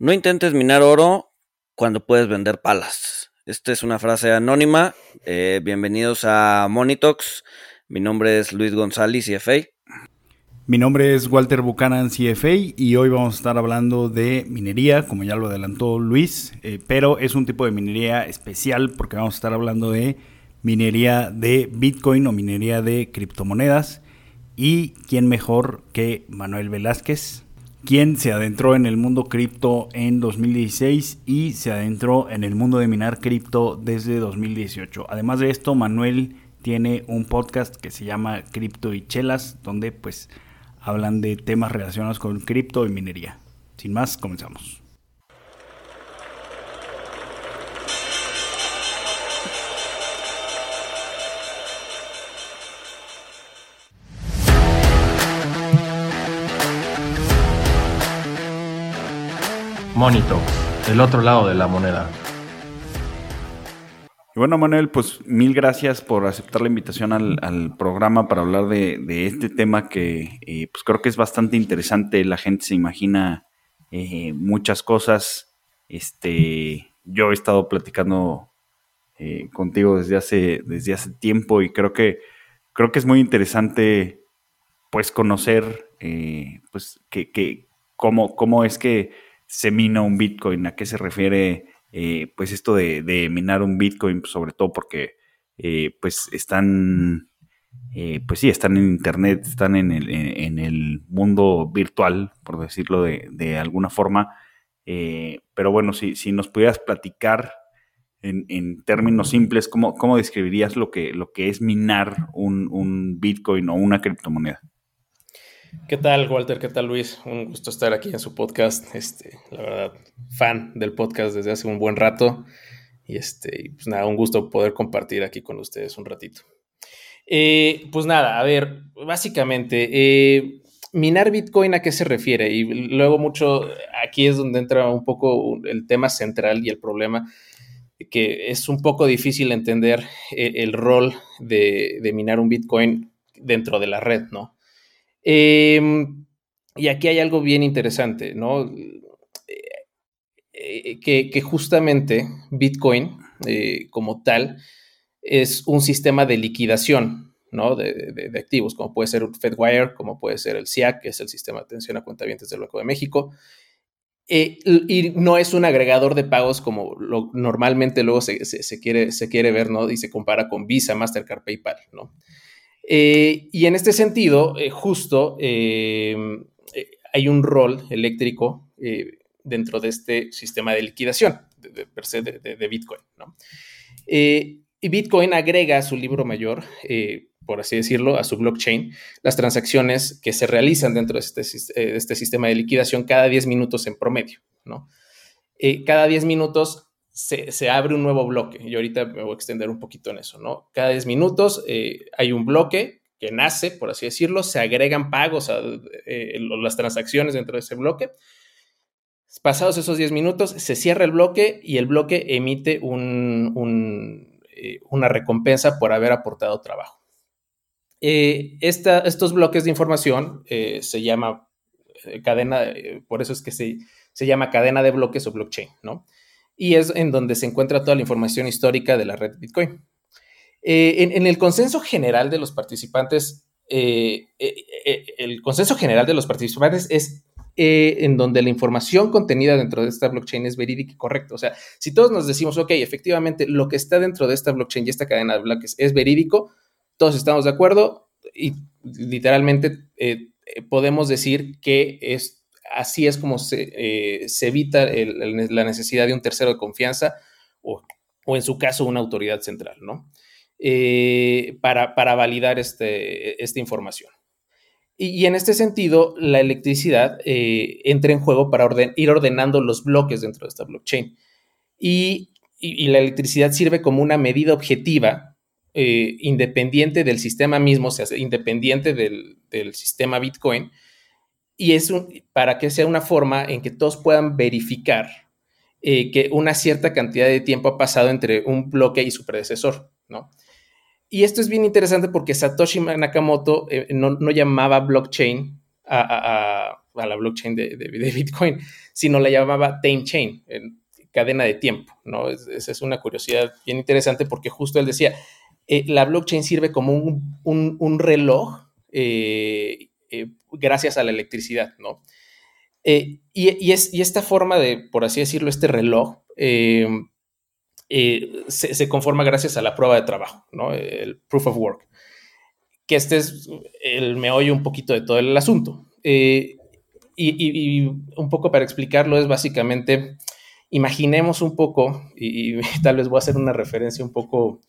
No intentes minar oro cuando puedes vender palas. Esta es una frase anónima. Bienvenidos a Monitox. Mi nombre es Luis González, CFA. Mi nombre es Walter Buchanan, CFA, y hoy vamos a estar hablando de minería, como ya lo adelantó Luis, pero es un tipo de minería especial porque vamos a estar hablando de minería de Bitcoin o minería de criptomonedas. Y quién mejor que Manuel Velásquez, quien se adentró en el mundo cripto en 2016 y se adentró en el mundo de minar cripto desde 2018. Además de esto, Manuel tiene un podcast que se llama Cripto y Chelas, donde pues hablan de temas relacionados con cripto y minería. Sin más, comenzamos. Monito, el otro lado de la moneda. Y bueno, Manuel, pues mil gracias por aceptar la invitación al programa para hablar de este tema que pues creo que es bastante interesante. La gente se imagina muchas cosas. Yo he estado platicando contigo desde hace tiempo y creo que es muy interesante pues conocer pues que cómo es que se mina un Bitcoin, a qué se refiere pues esto de minar un Bitcoin, pues sobre todo porque pues están pues sí, están en internet, están en el mundo virtual, por decirlo de alguna forma, pero bueno, si nos pudieras platicar en términos simples, ¿cómo describirías lo que es minar un Bitcoin o una criptomoneda? ¿Qué tal, Walter? ¿Qué tal, Luis? Un gusto estar aquí en su podcast. La verdad, fan del podcast desde hace un buen rato. Y pues nada, un gusto poder compartir aquí con ustedes un ratito. Pues nada, a ver, básicamente, minar Bitcoin, ¿a qué se refiere? Y luego aquí es donde entra un poco el tema central y el problema, que es un poco difícil entender el rol de minar un Bitcoin dentro de la red, ¿no? Y aquí hay algo bien interesante, ¿no? Que justamente Bitcoin como tal es un sistema de liquidación, ¿no? de activos, como puede ser Fedwire, como puede ser el SIAC, que es el sistema de atención a cuentavientes del Banco de México, y no es un agregador de pagos como normalmente luego se quiere ver, ¿no? Y se compara con Visa, Mastercard, PayPal, ¿no? Y en este sentido, justo hay un rol eléctrico dentro de este sistema de liquidación per se de Bitcoin, ¿no? Y Bitcoin agrega a su libro mayor, por así decirlo, a su blockchain, las transacciones que se realizan dentro de este sistema de liquidación cada 10 minutos en promedio, ¿no? Cada 10 minutos se abre un nuevo bloque, y ahorita me voy a extender un poquito en eso, ¿no? Cada 10 minutos hay un bloque que nace, por así decirlo, se agregan pagos a las transacciones dentro de ese bloque. Pasados esos 10 minutos, se cierra el bloque y el bloque emite una recompensa por haber aportado trabajo. Estos bloques de información se llama cadena, por eso es que se llama cadena de bloques o blockchain, ¿no? Y es en donde se encuentra toda la información histórica de la red Bitcoin. El consenso general de los participantes es en donde la información contenida dentro de esta blockchain es verídica y correcta. O sea, si todos nos decimos, ok, efectivamente, lo que está dentro de esta blockchain y esta cadena de bloques es verídico, todos estamos de acuerdo y literalmente podemos decir que así es como se evita la necesidad de un tercero de confianza o en su caso una autoridad central, ¿no? Para validar esta información. Y en este sentido, la electricidad entra en juego para ir ordenando los bloques dentro de esta blockchain. Y la electricidad sirve como una medida objetiva independiente del sistema mismo, o sea, independiente del sistema Bitcoin, y es para que sea una forma en que todos puedan verificar que una cierta cantidad de tiempo ha pasado entre un bloque y su predecesor, ¿no? Y esto es bien interesante porque Satoshi Nakamoto no llamaba blockchain a la blockchain de Bitcoin, sino la llamaba time chain, cadena de tiempo, ¿no? Esa es una curiosidad bien interesante porque justo él decía, la blockchain sirve como un reloj gracias a la electricidad, ¿no? Y esta forma de, por así decirlo, este reloj se conforma gracias a la prueba de trabajo, ¿no? El proof of work, que este es el meollo un poquito de todo el asunto. Y un poco para explicarlo es básicamente, imaginemos un poco, y tal vez voy a hacer una referencia un poco,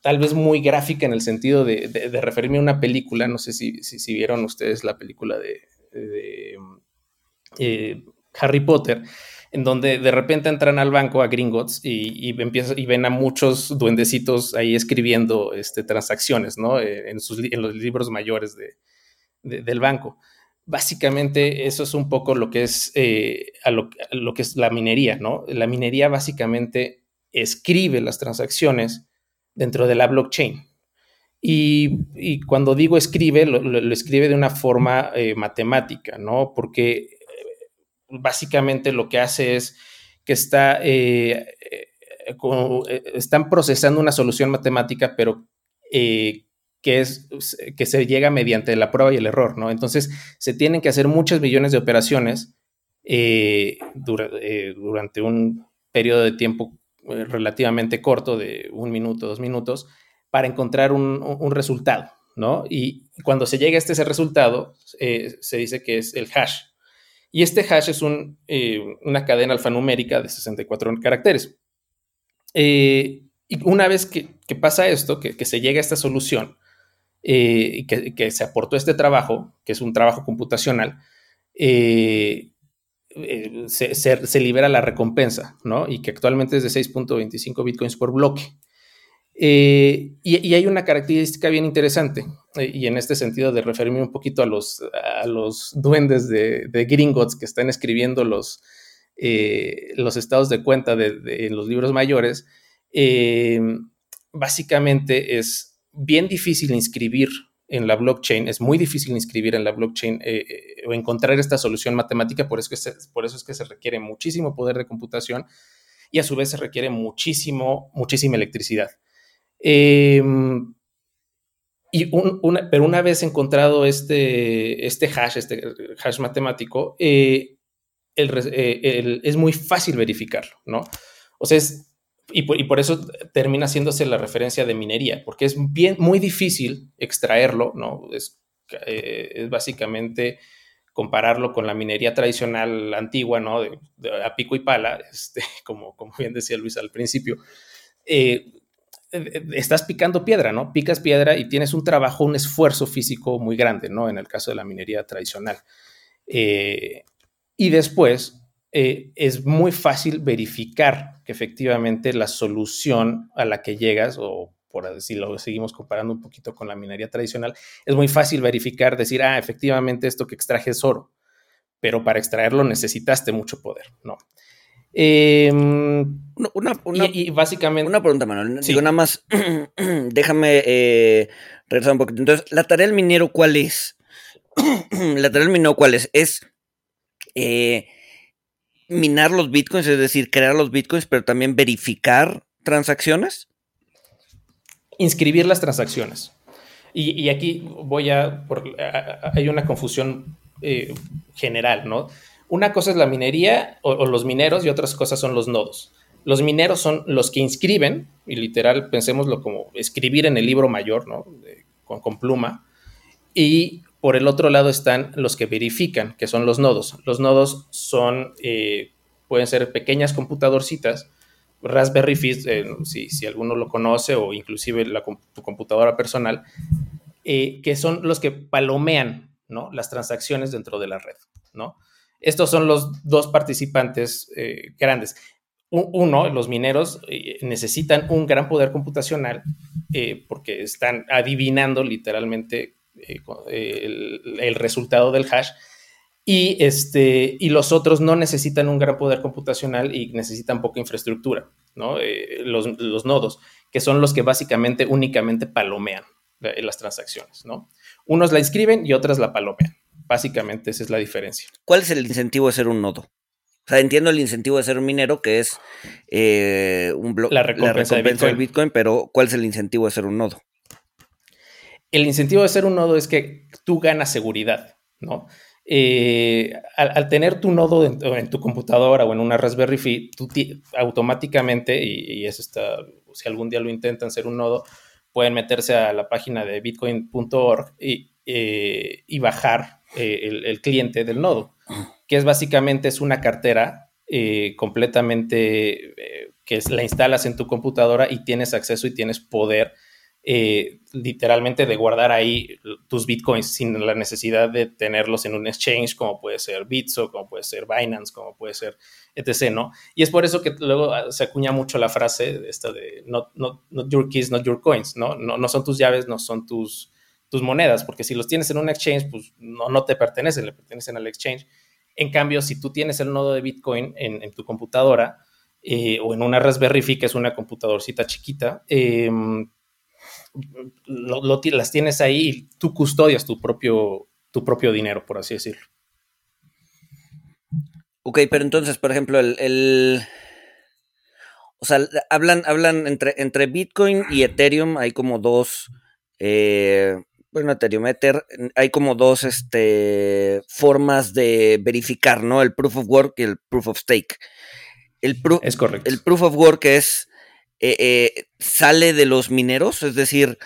tal vez muy gráfica en el sentido de referirme a una película, no sé si vieron ustedes la película de Harry Potter, en donde de repente entran al banco a Gringotts y ven a muchos duendecitos ahí escribiendo transacciones, ¿no? En los libros mayores del banco. Básicamente eso es un poco lo que es a lo que es la minería, ¿no? La minería básicamente escribe las transacciones dentro de la blockchain. Y cuando digo escribe, lo escribe de una forma matemática, ¿no? Porque básicamente lo que hace es que están procesando una solución matemática, pero que se llega mediante la prueba y el error, ¿no? Entonces, se tienen que hacer muchas millones de operaciones durante un periodo de tiempo relativamente corto, de 1 minuto, 2 minutos, para encontrar un resultado, ¿no? Y cuando se llega a ese resultado, se dice que es el hash. Y este hash es una cadena alfanumérica de 64 caracteres. Y una vez que pasa esto, que se llega a esta solución, que se aportó este trabajo, que es un trabajo computacional, se libera la recompensa, ¿no? Y que actualmente es de 6.25 bitcoins por bloque. Y hay una característica bien interesante, y en este sentido de referirme un poquito a los duendes de Gringotts que están escribiendo los estados de cuenta de los libros mayores, básicamente es bien difícil inscribir en la blockchain, es muy difícil inscribir en la blockchain o encontrar esta solución matemática, por eso es que se requiere muchísimo poder de computación y a su vez se requiere muchísima electricidad. Pero una vez encontrado este hash matemático, es muy fácil verificarlo, ¿no? O sea, y por eso termina haciéndose la referencia de minería, porque es muy difícil extraerlo, ¿no? Es básicamente compararlo con la minería tradicional antigua, ¿no? A pico y pala, como bien decía Luis al principio. Estás picando piedra, ¿no? Picas piedra y tienes un trabajo, un esfuerzo físico muy grande, ¿no? En el caso de la minería tradicional. Y después es muy fácil verificar que efectivamente la solución a la que llegas, o por decirlo, seguimos comparando un poquito con la minería tradicional, es muy fácil verificar, decir, efectivamente esto que extraje es oro, pero para extraerlo necesitaste mucho poder, ¿no? Y básicamente una pregunta, Manuel. Sí. Digo, nada más déjame regresar un poquito. Entonces, ¿la tarea del minero cuál es? ¿La tarea del minero cuál es? Es minar los bitcoins, es decir, crear los bitcoins, pero también verificar transacciones. Inscribir las transacciones. Y aquí voy hay una confusión general, ¿no? Una cosa es la minería o los mineros y otras cosas son los nodos. Los mineros son los que inscriben, y literal, pensémoslo como escribir en el libro mayor, ¿no? Con pluma. Y por el otro lado están los que verifican, que son los nodos. Los nodos son, pueden ser pequeñas computadorcitas, Raspberry Pi, si alguno lo conoce, o inclusive tu computadora personal, que son los que palomean, ¿no? Las transacciones dentro de la red, ¿no? Estos son los dos participantes grandes. Uno, los mineros, necesitan un gran poder computacional porque están adivinando literalmente el resultado del hash y los otros no necesitan un gran poder computacional y necesitan poca infraestructura, ¿no? Los nodos, que son los que básicamente únicamente palomean las transacciones, ¿no? Unos la inscriben y otras la palomean. Básicamente esa es la diferencia. ¿Cuál es el incentivo de ser un nodo? O sea, entiendo el incentivo de ser un minero, que es un bloque, la recompensa del Bitcoin, pero ¿cuál es el incentivo de ser un nodo? El incentivo de ser un nodo es que tú ganas seguridad, ¿no? Al tener tu nodo en tu computadora o en una Raspberry Pi, tú automáticamente, y eso está, si algún día lo intentan ser un nodo, pueden meterse a la página de bitcoin.org y bajar el cliente del nodo, que es básicamente es una cartera completamente que la instalas en tu computadora y tienes acceso y tienes poder literalmente de guardar ahí tus bitcoins sin la necesidad de tenerlos en un exchange como puede ser Bitso, como puede ser Binance, como puede ser etc., ¿no? Y es por eso que luego se acuña mucho la frase esta de not your keys, not your coins, ¿no? No son tus llaves, no son tus monedas, porque si los tienes en un exchange, pues no te pertenecen, le pertenecen al exchange. En cambio, si tú tienes el nodo de Bitcoin en tu computadora o en una Raspberry Pi, que es una computadorcita chiquita, las tienes ahí y tú custodias tu propio dinero, por así decirlo. Ok, pero entonces, por ejemplo, o sea, hablan entre Bitcoin y Ethereum, hay como dos, Ether, hay como dos formas de verificar, ¿no? El Proof of Work y el Proof of Stake. Es correcto. El Proof of Work es... sale de los mineros, es decir,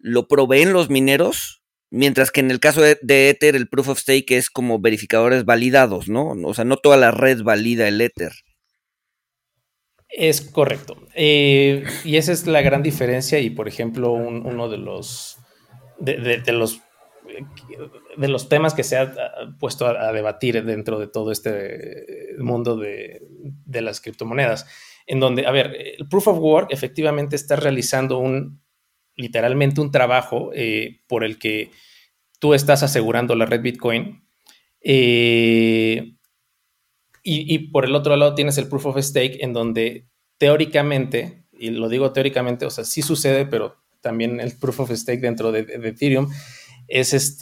lo proveen los mineros, mientras que en el caso de Ether, el Proof of Stake es como verificadores validados, ¿no? O sea, no toda la red valida el Ether. Es correcto. Y esa es la gran diferencia y, por ejemplo, uno de los... de los temas que se ha puesto a debatir dentro de todo este mundo de las criptomonedas, en donde, a ver, el Proof of Work efectivamente está realizando literalmente un trabajo por el que tú estás asegurando la red Bitcoin, y por el otro lado tienes el Proof of Stake, en donde teóricamente, y lo digo teóricamente, o sea, sí sucede, pero también el Proof of Stake dentro de Ethereum es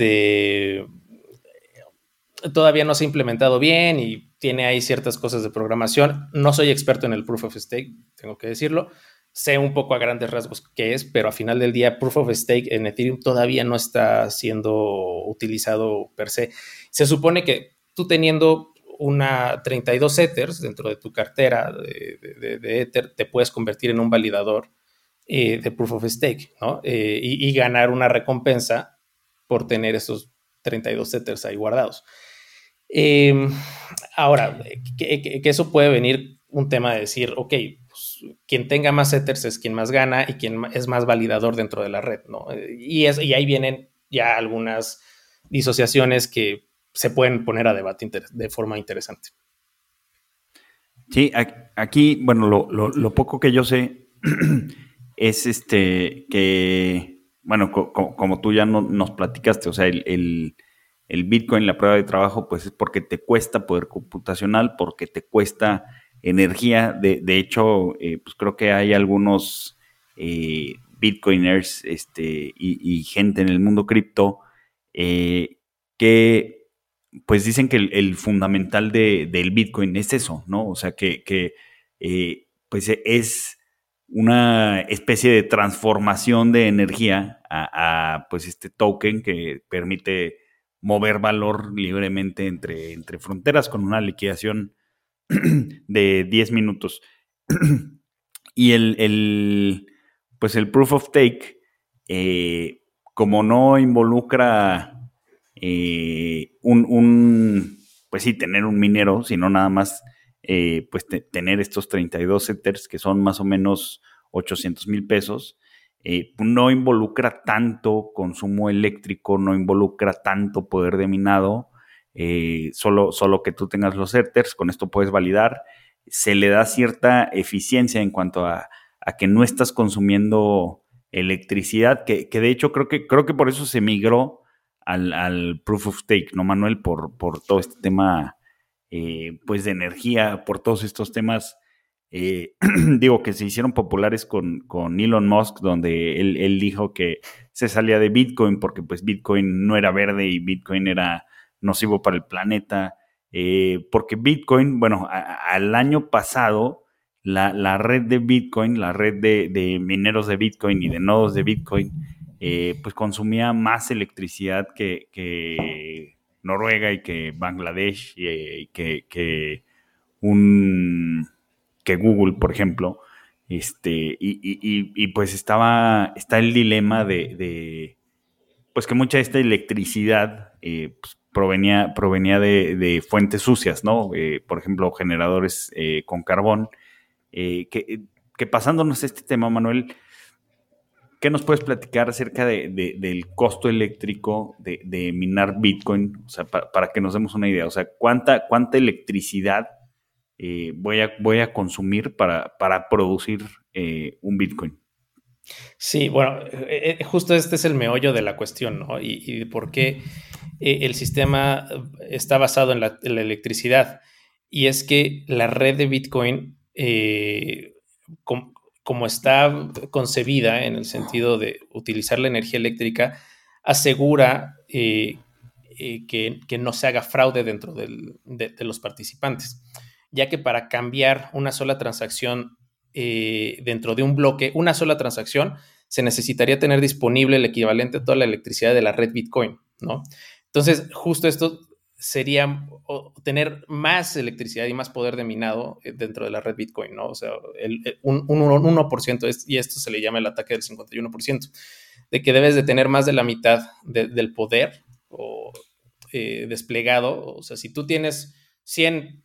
todavía no se ha implementado bien y tiene ahí ciertas cosas de programación. No soy experto en el Proof of Stake, tengo que decirlo. Sé un poco a grandes rasgos qué es, pero a final del día Proof of Stake en Ethereum todavía no está siendo utilizado per se. Se supone que tú teniendo 32 Ethers dentro de tu cartera de Ether, te puedes convertir en un validador de Proof of Stake, ¿no? Y ganar una recompensa por tener esos 32 Ethers ahí guardados. Ahora, que eso puede venir un tema de decir, ok, pues, quien tenga más Ethers es quien más gana y quien es más validador dentro de la red, ¿no? Y ahí vienen ya algunas disociaciones que se pueden poner a debate de forma interesante. Sí, aquí, bueno, lo poco que yo sé es que... Bueno, como tú ya nos platicaste, o sea, el Bitcoin, la prueba de trabajo, pues es porque te cuesta poder computacional, porque te cuesta energía. De hecho, pues creo que hay algunos Bitcoiners y gente en el mundo cripto que pues dicen que el fundamental del Bitcoin es eso, ¿no? O sea, que pues es... una especie de transformación de energía a pues este token que permite mover valor libremente entre fronteras con una liquidación de 10 minutos. Y el Proof of Stake, como no involucra pues sí, tener un minero, sino nada más pues tener estos 32 Ethers, que son más o menos $800,000, no involucra tanto consumo eléctrico, no involucra tanto poder de minado, solo que tú tengas los Ethers, con esto puedes validar, se le da cierta eficiencia en cuanto a que no estás consumiendo electricidad, que de hecho creo que por eso se migró al Proof of Stake, ¿no, Manuel? Por todo este tema pues de energía, por todos estos temas digo, que se hicieron populares con Elon Musk, donde él dijo que se salía de Bitcoin porque pues Bitcoin no era verde y Bitcoin era nocivo para el planeta, porque Bitcoin, bueno, al año pasado la red de Bitcoin, la red de mineros de Bitcoin y de nodos de Bitcoin, pues consumía más electricidad que Noruega y que Bangladesh y que Google, por ejemplo, y pues está el dilema de pues que mucha de esta electricidad pues provenía de fuentes sucias, ¿no? Por ejemplo, generadores con carbón. Que pasándonos este tema, Manuel, ¿qué nos puedes platicar acerca del costo eléctrico de minar Bitcoin? O sea, para que nos demos una idea, o sea, ¿cuánta electricidad voy a consumir para producir un Bitcoin? Sí, bueno, justo este es el meollo de la cuestión, ¿no? Y por qué el sistema está basado en la electricidad. Y es que la red de Bitcoin, como está concebida en el sentido de utilizar la energía eléctrica, asegura que no se haga fraude dentro de los participantes, ya que para cambiar una sola transacción dentro de un bloque, una sola transacción, se necesitaría tener disponible el equivalente a toda la electricidad de la red Bitcoin, ¿no? Entonces, justo esto sería tener más electricidad y más poder de minado dentro de la red Bitcoin, ¿no? O sea, un 1%, y esto se le llama el ataque del 51%, de que debes de tener más de la mitad del poder desplegado. O sea, si tú tienes 100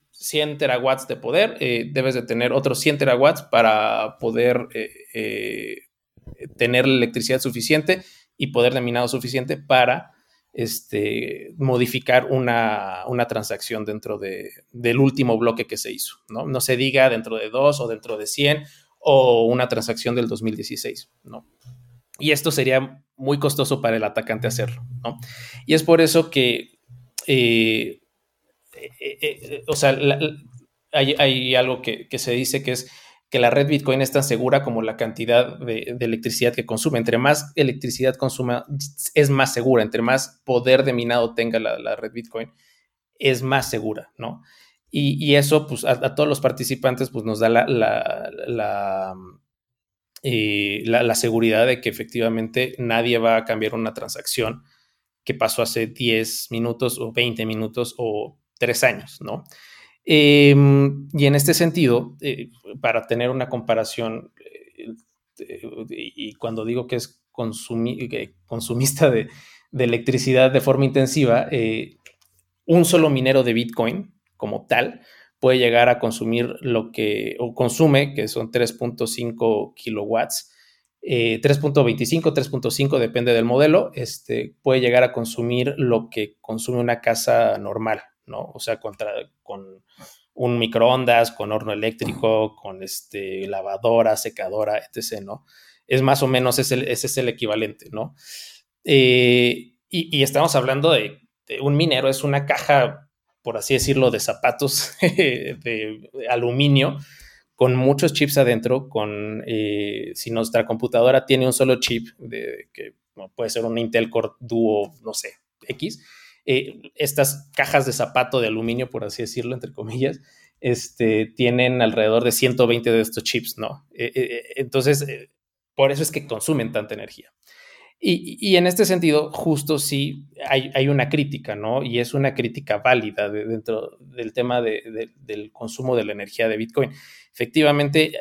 terawatts de poder, debes de tener otros 100 terawatts para poder tener la electricidad suficiente y poder de minado suficiente para modificar una transacción dentro del último bloque que se hizo, ¿no? No se diga dentro de 2 o dentro de 100 o una transacción del 2016, ¿no? Y esto sería muy costoso para el atacante hacerlo, ¿no? Y es por eso que, o sea, hay algo que se dice, que es que la red Bitcoin es tan segura como la cantidad de electricidad que consume. Entre más electricidad consuma, es más segura. Entre más poder de minado tenga la red Bitcoin, es más segura, ¿no? Y eso, pues, a todos los participantes, pues, nos da la seguridad de que efectivamente nadie va a cambiar una transacción que pasó hace 10 minutos o 20 minutos o 3 años, ¿no? Y en este sentido, para tener una comparación, y cuando digo que es consumista de electricidad de forma intensiva, un solo minero de Bitcoin como tal puede llegar a consumir consume, que son 3.5 kilowatts, 3.25, 3.5, depende del modelo, puede llegar a consumir lo que consume una casa normal, ¿no? O sea, con un microondas, con horno eléctrico, con lavadora, secadora, etc., ¿no? Es más o menos, ese es el equivalente, ¿no? Y estamos hablando de un minero, es una caja, por así decirlo, de zapatos de aluminio, con muchos chips adentro, si nuestra computadora tiene un solo chip, que puede ser un Intel Core Duo, no sé, X, estas cajas de zapato de aluminio, por así decirlo, entre comillas, tienen alrededor de 120 de estos chips, ¿no? Entonces, por eso es que consumen tanta energía. Y en este sentido, justo sí hay una crítica, ¿no? Y es una crítica válida dentro del tema del consumo de la energía de Bitcoin. Efectivamente,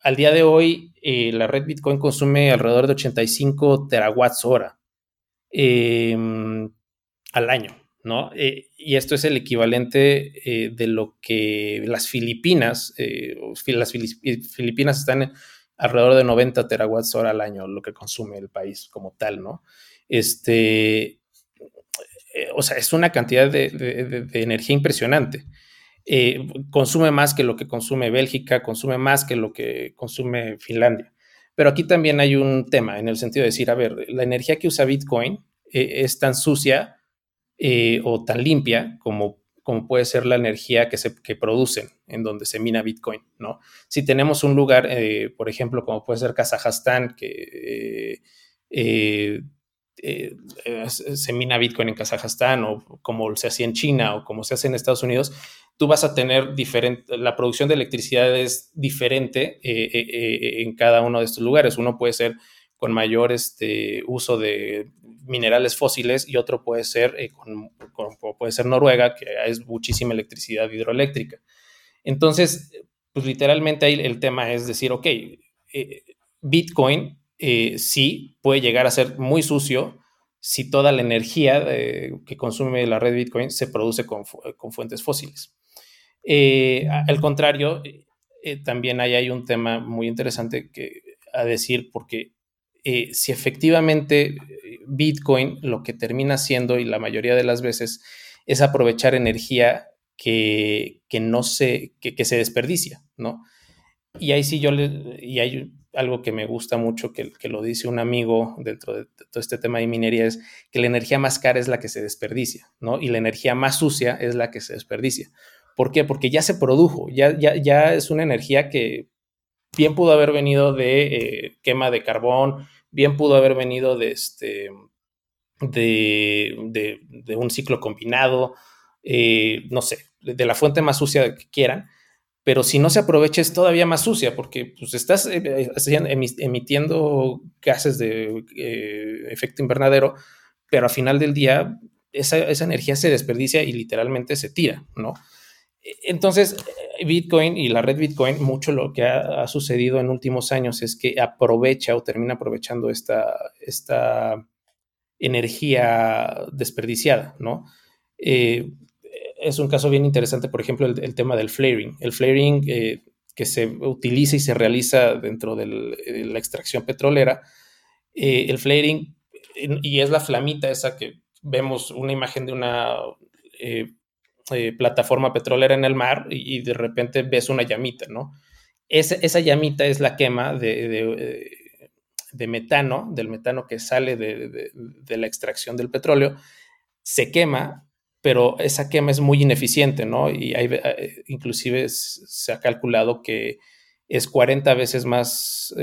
al día de hoy, la red Bitcoin consume alrededor de 85 terawatts hora. Al año, ¿no? Y esto es el equivalente de lo que las Filipinas, Filipinas están alrededor de 90 terawatts hora al año, lo que consume el país como tal, ¿no? O sea, es una cantidad de energía impresionante. Consume más que lo que consume Bélgica, consume más que lo que consume Finlandia. Pero aquí también hay un tema en el sentido de decir, a ver, la energía que usa Bitcoin es tan sucia o tan limpia como como puede ser la energía que producen en donde se mina Bitcoin, ¿no? Si tenemos un lugar, por ejemplo, como puede ser Kazajstán, que se mina Bitcoin en Kazajstán, o como se hacía en China o como se hace en Estados Unidos, tú vas a tener la producción de electricidad es diferente en cada uno de estos lugares. Uno puede ser con mayor uso de minerales fósiles y otro puede ser, puede ser Noruega, que es muchísima electricidad hidroeléctrica. Entonces, pues literalmente ahí el tema es decir, ok, Bitcoin sí puede llegar a ser muy sucio si toda la energía que consume la red Bitcoin se produce con fuentes fósiles. Al contrario, también ahí hay un tema muy interesante a decir, porque si efectivamente Bitcoin lo que termina haciendo, y la mayoría de las veces, es aprovechar energía que se desperdicia, ¿no? Y ahí sí y hay algo que me gusta mucho, que lo dice un amigo dentro de todo este tema de minería, es que la energía más cara es la que se desperdicia, ¿no? Y la energía más sucia es la que se desperdicia. ¿Por qué? Porque ya se produjo, ya es una energía que bien pudo haber venido de quema de carbón, bien pudo haber venido de un ciclo combinado, no sé, de la fuente más sucia que quieran, pero si no se aprovecha es todavía más sucia, porque pues, estás emitiendo gases de efecto invernadero, pero al final del día esa energía se desperdicia y literalmente se tira, ¿no? Entonces, Bitcoin y la red Bitcoin, mucho lo que ha sucedido en últimos años es que aprovecha o termina aprovechando esta energía desperdiciada, ¿no? Es un caso bien interesante, por ejemplo, el tema del flaring. El flaring que se utiliza y se realiza dentro de la extracción petrolera. El flaring, y es la flamita esa que vemos una imagen de una... plataforma petrolera en el mar y de repente ves una llamita, ¿no? Esa llamita es la quema de metano, del metano que sale de la extracción del petróleo. Se quema, pero esa quema es muy ineficiente, ¿no? Y inclusive se ha calculado que es 40 veces más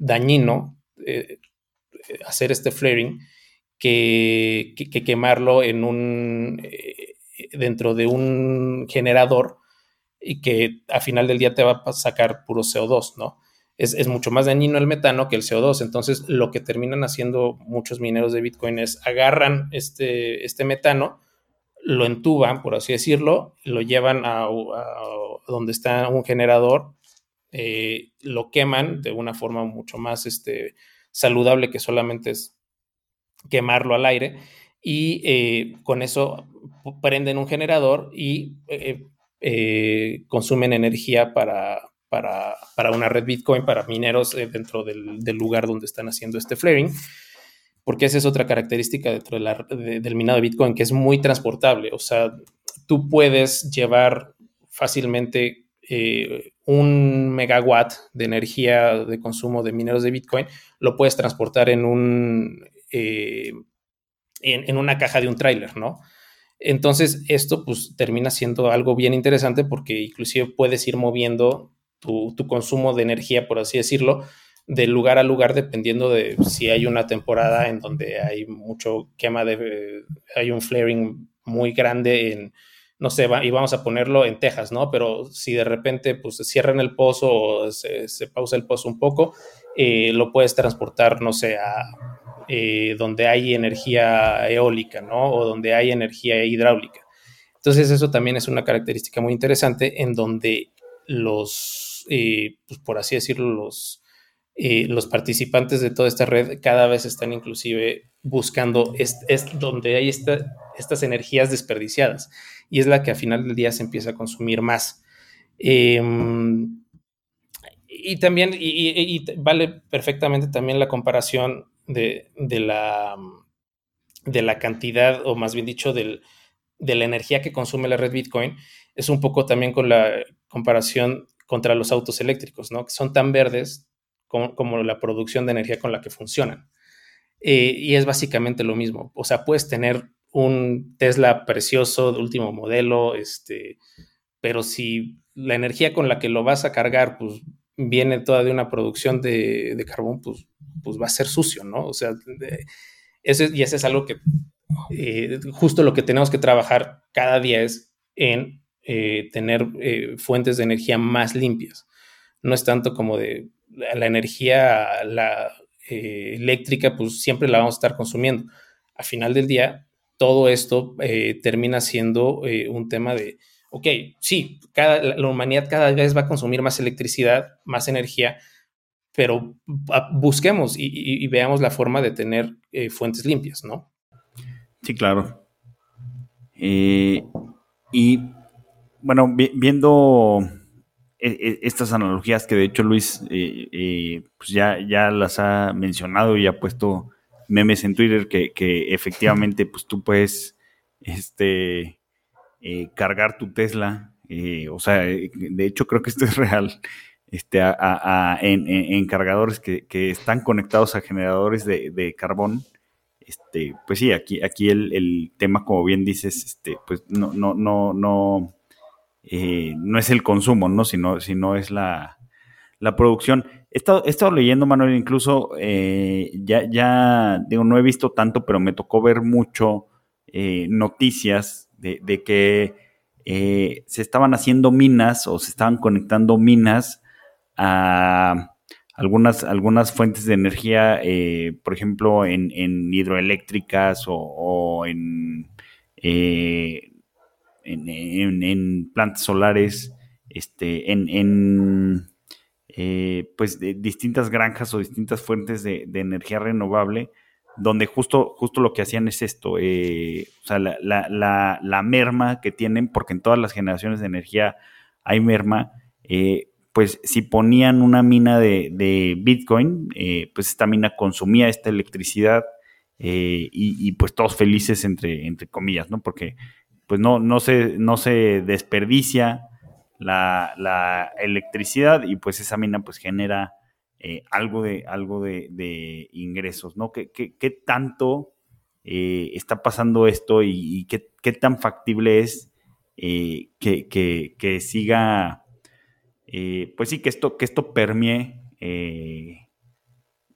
dañino hacer este flaring que quemarlo en un... dentro de un generador, y que a final del día te va a sacar puro CO2, ¿no? Es mucho más dañino el metano que el CO2. Entonces, lo que terminan haciendo muchos mineros de Bitcoin es agarran este metano, lo entuban, por así decirlo, lo llevan a donde está un generador, lo queman de una forma mucho más saludable que solamente es quemarlo al aire, y con eso prenden un generador y consumen energía para una red Bitcoin, para mineros dentro del lugar donde están haciendo este flaring, porque esa es otra característica dentro del minado de Bitcoin, que es muy transportable. O sea, tú puedes llevar fácilmente 1 megawatt de energía de consumo de mineros de Bitcoin, lo puedes transportar en una caja de un tráiler, ¿no? Entonces, esto pues termina siendo algo bien interesante, porque inclusive puedes ir moviendo tu consumo de energía, por así decirlo, de lugar a lugar, dependiendo de si hay una temporada en donde hay mucho quema hay un flaring muy grande no sé, y vamos a ponerlo en Texas, ¿no? Pero si de repente pues cierran el pozo o se pausa el pozo un poco, lo puedes transportar, no sé, a... donde hay energía eólica, ¿no? O donde hay energía hidráulica. Entonces, eso también es una característica muy interesante, en donde pues por así decirlo, los participantes de toda esta red cada vez están inclusive buscando donde hay estas energías desperdiciadas, y es la que al final del día se empieza a consumir más. Y también y vale perfectamente también la comparación de la cantidad, o más bien dicho, de la energía que consume la red Bitcoin. Es un poco también con la comparación contra los autos eléctricos, ¿no? Que son tan verdes como la producción de energía con la que funcionan. Y es básicamente lo mismo. O sea, puedes tener un Tesla precioso de último modelo, pero si la energía con la que lo vas a cargar, pues viene toda de una producción de carbón, pues va a ser sucio, ¿no? O sea, eso es algo que justo lo que tenemos que trabajar cada día es en tener fuentes de energía más limpias. No es tanto como de la energía eléctrica, pues siempre la vamos a estar consumiendo. Al final del día, todo esto termina siendo un tema de, ok, sí, la humanidad cada vez va a consumir más electricidad, más energía, pero busquemos y veamos la forma de tener fuentes limpias, ¿no? Sí, claro. Y bueno, viendo estas analogías que de hecho Luis pues ya las ha mencionado y ha puesto memes en Twitter que efectivamente pues tú puedes cargar tu Tesla, o sea, de hecho creo que esto es real, en cargadores que están conectados a generadores de carbón. Pues sí, aquí el tema, como bien dices, pues no no es el consumo, ¿no? Sino es la producción. He estado leyendo, Manuel, incluso ya digo, no he visto tanto, pero me tocó ver mucho noticias de que se estaban haciendo minas o se estaban conectando minas a algunas fuentes de energía, por ejemplo, en hidroeléctricas o en plantas solares, pues de distintas granjas o distintas fuentes de energía renovable, donde justo lo que hacían es esto, o sea, la merma que tienen, porque en todas las generaciones de energía hay merma, pues si ponían una mina de Bitcoin, pues esta mina consumía esta electricidad, y pues todos felices entre comillas, ¿no? Porque pues no se desperdicia la electricidad y pues esa mina pues genera algo de ingresos, ¿no? ¿Qué tanto está pasando esto y qué tan factible es que siga, pues sí, que esto permee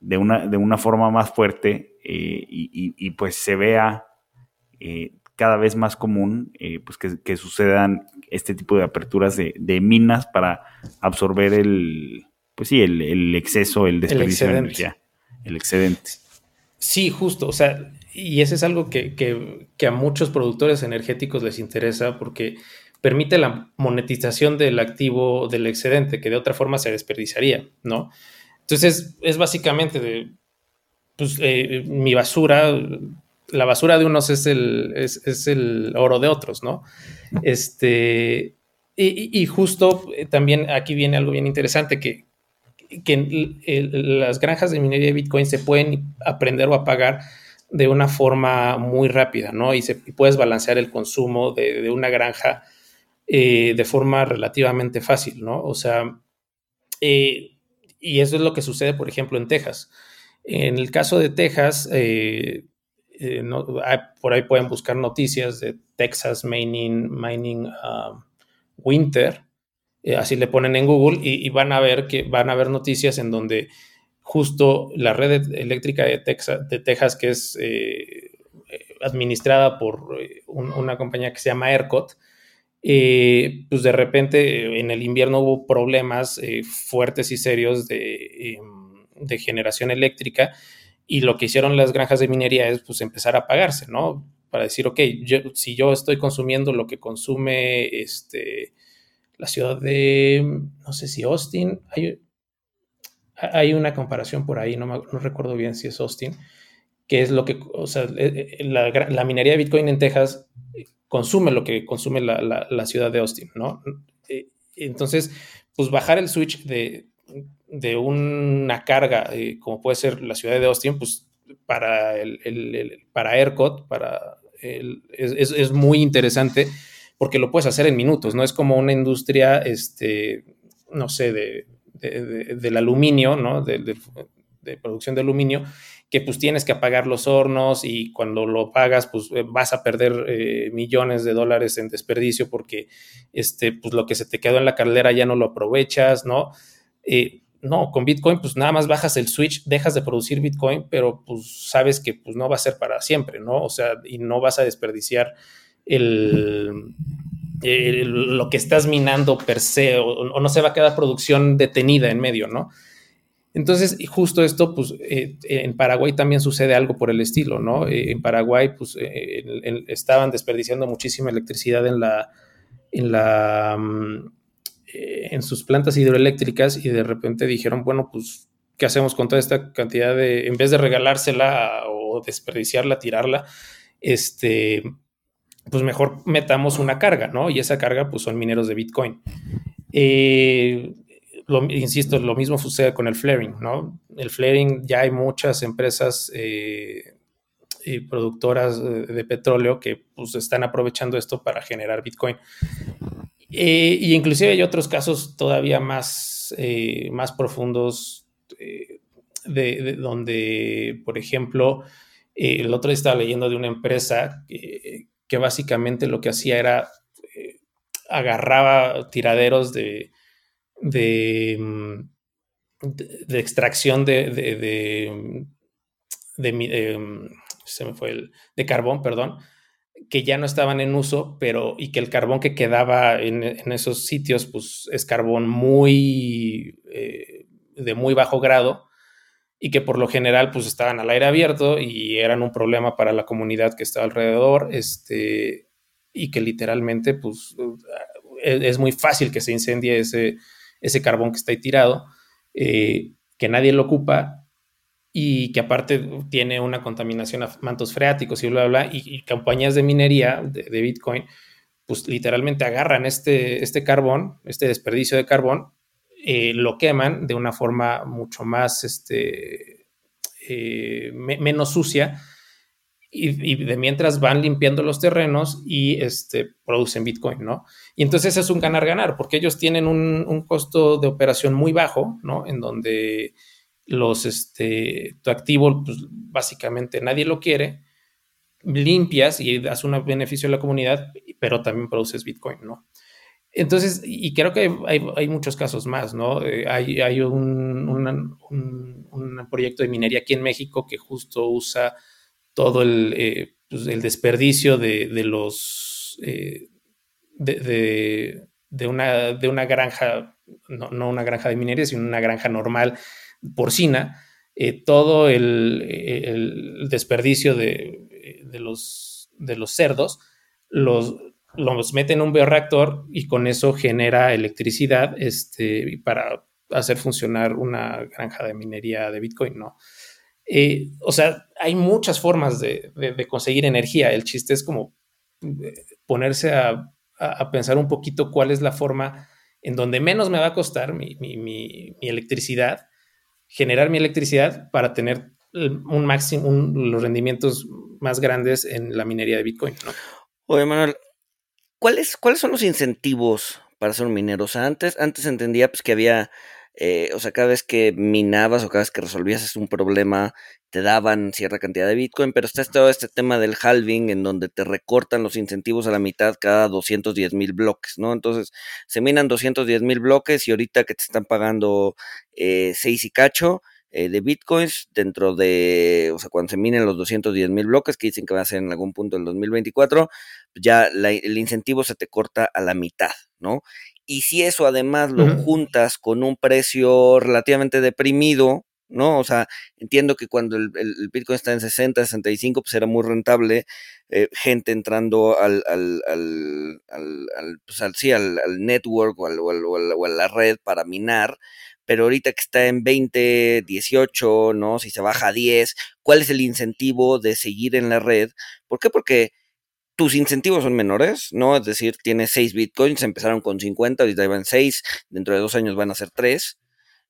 de una forma más fuerte y pues se vea cada vez más común, pues que sucedan este tipo de aperturas de minas para absorber el exceso, el desperdicio de energía, el excedente. Sí, justo, o sea, y eso es algo que a muchos productores energéticos les interesa porque permite la monetización del activo, del excedente, que de otra forma se desperdiciaría, ¿no? Entonces, es básicamente mi basura. La basura de unos es el oro de otros, ¿no? Y justo también aquí viene algo bien interesante, que las granjas de minería de Bitcoin se pueden aprender o apagar de una forma muy rápida, ¿no? Y puedes balancear el consumo de una granja de forma relativamente fácil, ¿no? O sea, y eso es lo que sucede, por ejemplo, en Texas. En el caso de Texas, por ahí pueden buscar noticias de Texas Mining Winter, así le ponen en Google, y van a ver noticias en donde justo la red eléctrica de Texas, que es administrada por una compañía que se llama ERCOT, pues de repente en el invierno hubo problemas fuertes y serios de generación eléctrica. Y lo que hicieron las granjas de minería es pues empezar a apagarse, ¿no? Para decir, ok, si yo estoy consumiendo lo que consume la ciudad de, no sé si Austin, hay una comparación por ahí, no recuerdo bien si es Austin, que es lo que, o sea, la minería de Bitcoin en Texas consume lo que consume la ciudad de Austin, ¿no? Entonces, pues bajar el switch de una carga como puede ser la ciudad de Austin, pues para para ERCOT, es muy interesante porque lo puedes hacer en minutos, no es como una industria no sé del aluminio, ¿no? De producción de aluminio, que pues tienes que apagar los hornos y cuando lo pagas pues vas a perder millones de dólares en desperdicio porque pues lo que se te quedó en la caldera ya no lo aprovechas, ¿no? No, con Bitcoin pues nada más bajas el switch, dejas de producir Bitcoin, pero pues sabes que pues no va a ser para siempre, ¿no? O sea, y no vas a desperdiciar lo que estás minando per se, o no se va a quedar producción detenida en medio, ¿no? Entonces, justo esto, pues, en Paraguay también sucede algo por el estilo, ¿no? En Paraguay, pues, estaban desperdiciando muchísima electricidad en sus plantas hidroeléctricas y de repente dijeron, bueno, pues, ¿qué hacemos con toda esta cantidad de, en vez de regalársela o desperdiciarla, tirarla, pues mejor metamos una carga, ¿no? Y esa carga, pues, son mineros de Bitcoin. Insisto, lo mismo sucede con el flaring, ¿no? El flaring, ya hay muchas empresas y productoras de petróleo que pues, están aprovechando esto para generar Bitcoin. Y inclusive hay otros casos todavía más profundos donde, por ejemplo, el otro día estaba leyendo de una empresa que básicamente lo que hacía era agarraba tiraderos de extracción de carbón, perdón, que ya no estaban en uso, pero y que el carbón que quedaba en esos sitios, pues es carbón de muy bajo grado y que por lo general pues estaban al aire abierto y eran un problema para la comunidad que estaba alrededor, y que literalmente pues es muy fácil que se incendie ese carbón que está ahí tirado, que nadie lo ocupa y que aparte tiene una contaminación a mantos freáticos y bla, bla, y compañías de minería de Bitcoin, pues literalmente agarran este carbón, este desperdicio de carbón, lo queman de una forma mucho más, menos sucia, y de mientras van limpiando los terrenos y producen Bitcoin, ¿no? Y entonces es un ganar-ganar, porque ellos tienen un costo de operación muy bajo, ¿no? En donde tu activo, pues, básicamente nadie lo quiere, limpias y das un beneficio a la comunidad, pero también produces Bitcoin, ¿no? Entonces, y creo que hay muchos casos más, ¿no? Hay un proyecto de minería aquí en México que justo usa todo el desperdicio de una granja, no una granja de minería, sino una granja normal porcina, todo el desperdicio de los cerdos, los mete en un bioreactor y con eso genera electricidad para hacer funcionar una granja de minería de Bitcoin, ¿no? O sea, hay muchas formas de conseguir energía. El chiste es como ponerse a pensar un poquito cuál es la forma en donde menos me va a costar mi electricidad, generar mi electricidad para tener los rendimientos más grandes en la minería de Bitcoin, ¿no? Oye, Manuel, ¿cuáles son los incentivos para ser un minero? O sea, antes entendía pues, que había... o sea, cada vez que minabas o cada vez que resolvías un problema, te daban cierta cantidad de Bitcoin, pero está todo este tema del halving en donde te recortan los incentivos a la mitad cada 210,000 bloques, ¿no? Entonces, se minan 210,000 bloques y ahorita que te están pagando 6 y cacho de Bitcoins dentro de, o sea, cuando se minen los 210,000 bloques, que dicen que va a ser en algún punto del 2024, ya el incentivo se te corta a la mitad, ¿no? Y si eso además lo juntas con un precio relativamente deprimido, ¿no? O sea, entiendo que cuando el Bitcoin está en 60, 65, pues era muy rentable, gente entrando al network o a la red para minar, pero ahorita que está en 20, 18, ¿no? Si se baja a 10, ¿cuál es el incentivo de seguir en la red? ¿Por qué? Porque tus incentivos son menores, ¿no? Es decir, tienes 6 bitcoins, empezaron con 50, ahorita van 6, dentro de 2 años van a ser 3.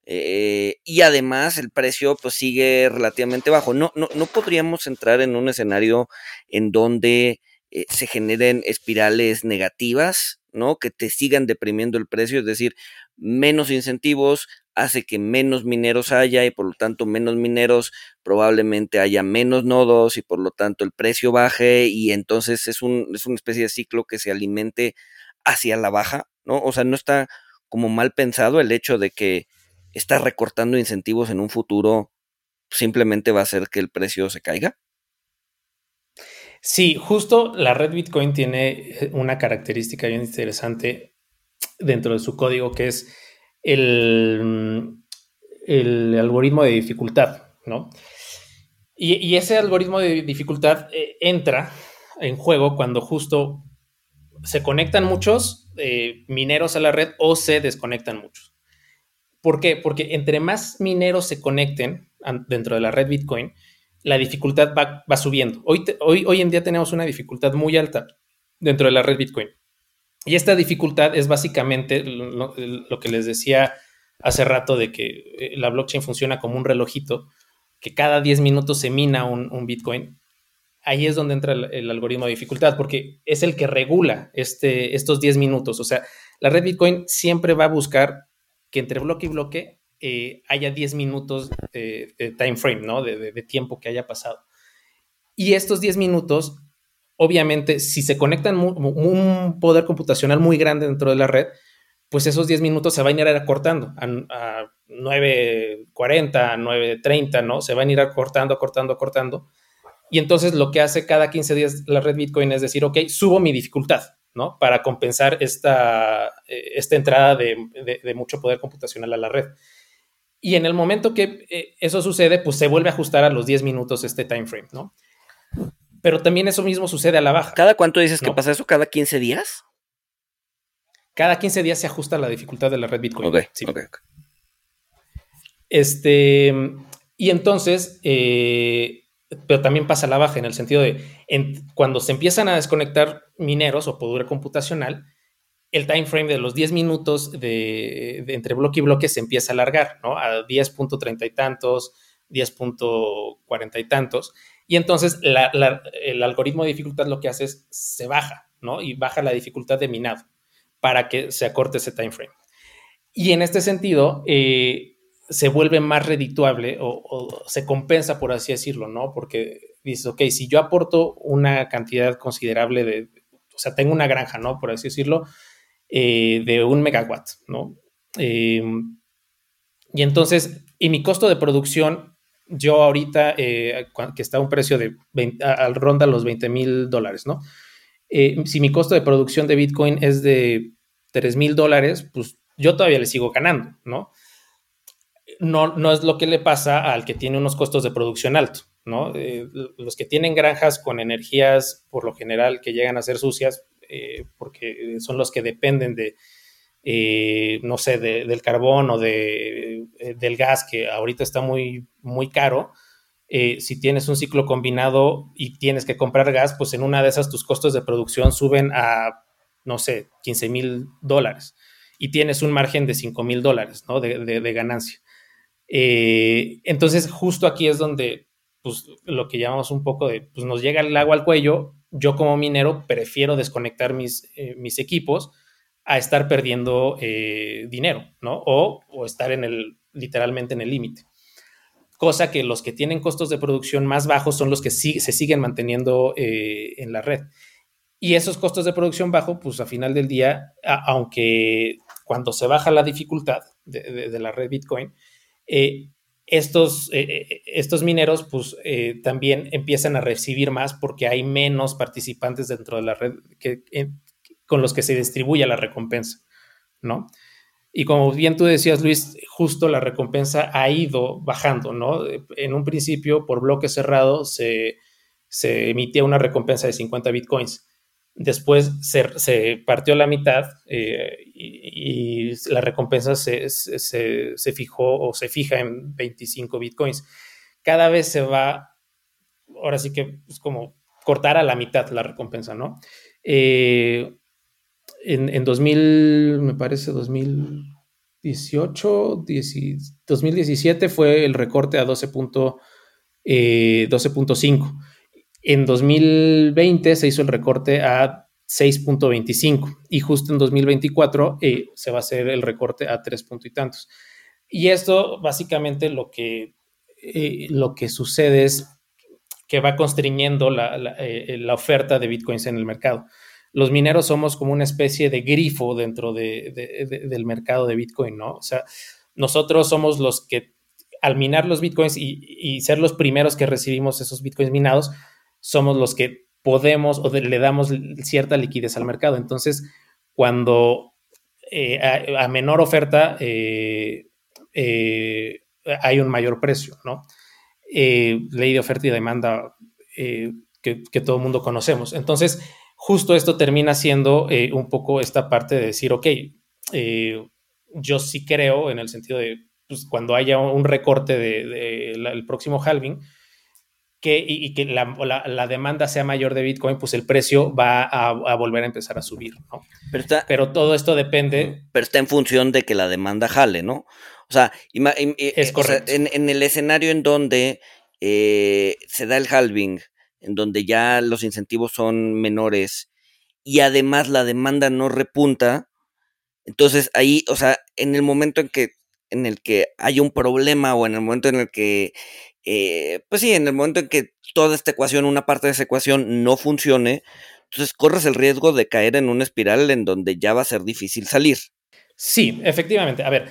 Y además el precio pues sigue relativamente bajo. No podríamos entrar en un escenario en donde se generen espirales negativas, ¿no? Que te sigan deprimiendo el precio, es decir, menos incentivos, hace que menos mineros haya y por lo tanto menos mineros probablemente haya menos nodos y por lo tanto el precio baje y entonces es una especie de ciclo que se alimente hacia la baja, ¿no? O sea, no está como mal pensado el hecho de que estás recortando incentivos en un futuro, simplemente va a hacer que el precio se caiga. Sí, justo la red Bitcoin tiene una característica bien interesante dentro de su código que es el algoritmo de dificultad, ¿no? Y ese algoritmo de dificultad entra en juego cuando justo se conectan muchos mineros a la red o se desconectan muchos. ¿Por qué? Porque entre más mineros se conecten dentro de la red Bitcoin, la dificultad va subiendo. Hoy en día tenemos una dificultad muy alta dentro de la red Bitcoin. Y esta dificultad es básicamente lo que les decía hace rato de que la blockchain funciona como un relojito, que cada 10 minutos se mina un Bitcoin. Ahí es donde entra el algoritmo de dificultad, porque es el que regula estos 10 minutos. O sea, la red Bitcoin siempre va a buscar que entre bloque y bloque haya 10 minutos de time frame, ¿no? De tiempo que haya pasado. Y estos 10 minutos... Obviamente, si se conectan un poder computacional muy grande dentro de la red, pues esos 10 minutos se van a ir acortando a 9:40, 9:30, ¿no? Se van a ir acortando. Y entonces lo que hace cada 15 días la red Bitcoin es decir, ok, subo mi dificultad, ¿no? Para compensar esta entrada de mucho poder computacional a la red. Y en el momento que eso sucede, pues se vuelve a ajustar a los 10 minutos este time frame, ¿no? Pero también eso mismo sucede a la baja. ¿Cada cuánto dices que pasa eso? ¿Cada 15 días? Cada 15 días se ajusta la dificultad de la red Bitcoin. Ok, sí. Okay. Y entonces, pero también pasa a la baja en el sentido de cuando se empiezan a desconectar mineros o poder computacional, el time frame de los 10 minutos de entre bloque y bloque se empieza a alargar, ¿no? A 10.30 y tantos, 10.40 y tantos. Y entonces el algoritmo de dificultad lo que hace es se baja, ¿no? Y baja la dificultad de minado para que se acorte ese time frame. Y en este sentido se vuelve más redituable o se compensa, por así decirlo, ¿no? Porque dices, ok, si yo aporto una cantidad considerable o sea, tengo una granja, ¿no? Por así decirlo, de 1 megawatt, ¿no? Y entonces, y mi costo de producción... Yo ahorita, que está a un precio de ronda los $20,000, ¿no? Si mi costo de producción de Bitcoin es de $3,000, pues yo todavía le sigo ganando, ¿no? No es lo que le pasa al que tiene unos costos de producción altos, ¿no? Los que tienen granjas con energías, por lo general, que llegan a ser sucias, porque son los que dependen de... no sé, del carbón o del gas, que ahorita está muy, muy caro. Si tienes un ciclo combinado y tienes que comprar gas, pues en una de esas tus costos de producción suben a, no sé, $15,000 y tienes un margen de $5,000, ¿no? De ganancia. Entonces, justo aquí es donde, pues, lo que llamamos un poco de, pues, nos llega el agua al cuello. Yo como minero prefiero desconectar mis equipos a estar perdiendo dinero, ¿no? O estar literalmente en el límite. Cosa que los que tienen costos de producción más bajos son los que se siguen manteniendo en la red. Y esos costos de producción bajos, pues a final del día, aunque cuando se baja la dificultad de la red Bitcoin, estos mineros, pues también empiezan a recibir más porque hay menos participantes dentro de la red con los que se distribuye la recompensa, ¿no? Y como bien tú decías, Luis, justo la recompensa ha ido bajando, ¿no? En un principio, por bloque cerrado, se emitía una recompensa de 50 bitcoins. Después se partió la mitad y la recompensa se fijó o se fija en 25 bitcoins. Cada vez se va, ahora sí que es como cortar a la mitad la recompensa, ¿no? En 2000, me parece 2017 fue el recorte a 12.5. En 2020 se hizo el recorte a 6.25 y justo en 2024 se va a hacer el recorte a 3 punto y tantos. Y esto básicamente lo que sucede es que va constriñendo la oferta de bitcoins en el mercado. Los mineros somos como una especie de grifo dentro del mercado de bitcoin, ¿no? O sea, nosotros somos los que al minar los bitcoins y ser los primeros que recibimos esos bitcoins minados, somos los que podemos o le damos cierta liquidez al mercado. Entonces, cuando a menor oferta hay un mayor precio, ¿no? Ley de oferta y demanda que todo el mundo conocemos. Entonces, justo esto termina siendo un poco esta parte de decir, ok, yo sí creo en el sentido de, pues, cuando haya un recorte del próximo halving y que la demanda sea mayor de Bitcoin, pues el precio va a volver a empezar a subir, ¿no? Pero todo esto depende. Pero está en función de que la demanda jale, ¿no? O sea, es correcto. O sea, en el escenario en donde se da el halving, en donde ya los incentivos son menores y además la demanda no repunta, entonces ahí, o sea, en el momento en el que hay un problema o en el momento en el que, pues sí, en el momento en que toda esta ecuación, una parte de esa ecuación no funcione, entonces corres el riesgo de caer en una espiral en donde ya va a ser difícil salir. Sí, efectivamente. A ver,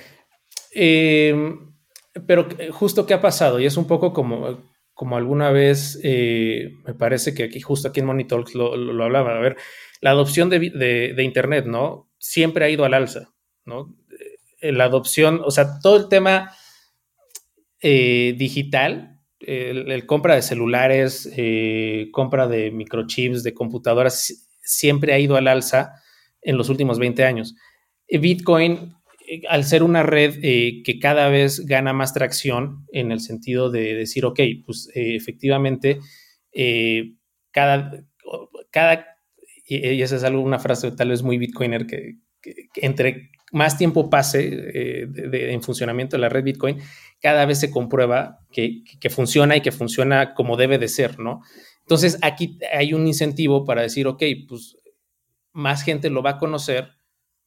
pero justo qué ha pasado, y es un poco como alguna vez, me parece que justo aquí en Money Talks lo hablaba. A ver, la adopción de Internet, ¿no? Siempre ha ido al alza, ¿no? La adopción, o sea, todo el tema digital, el compra de celulares, compra de microchips, de computadoras, siempre ha ido al alza en los últimos 20 años. Bitcoin, al ser una red que cada vez gana más tracción en el sentido de decir, ok, pues efectivamente, y esa es algo, una frase tal vez muy bitcoiner, que entre más tiempo pase en funcionamiento de la red Bitcoin, cada vez se comprueba que funciona y que funciona como debe de ser, ¿no? Entonces, aquí hay un incentivo para decir, ok, pues más gente lo va a conocer,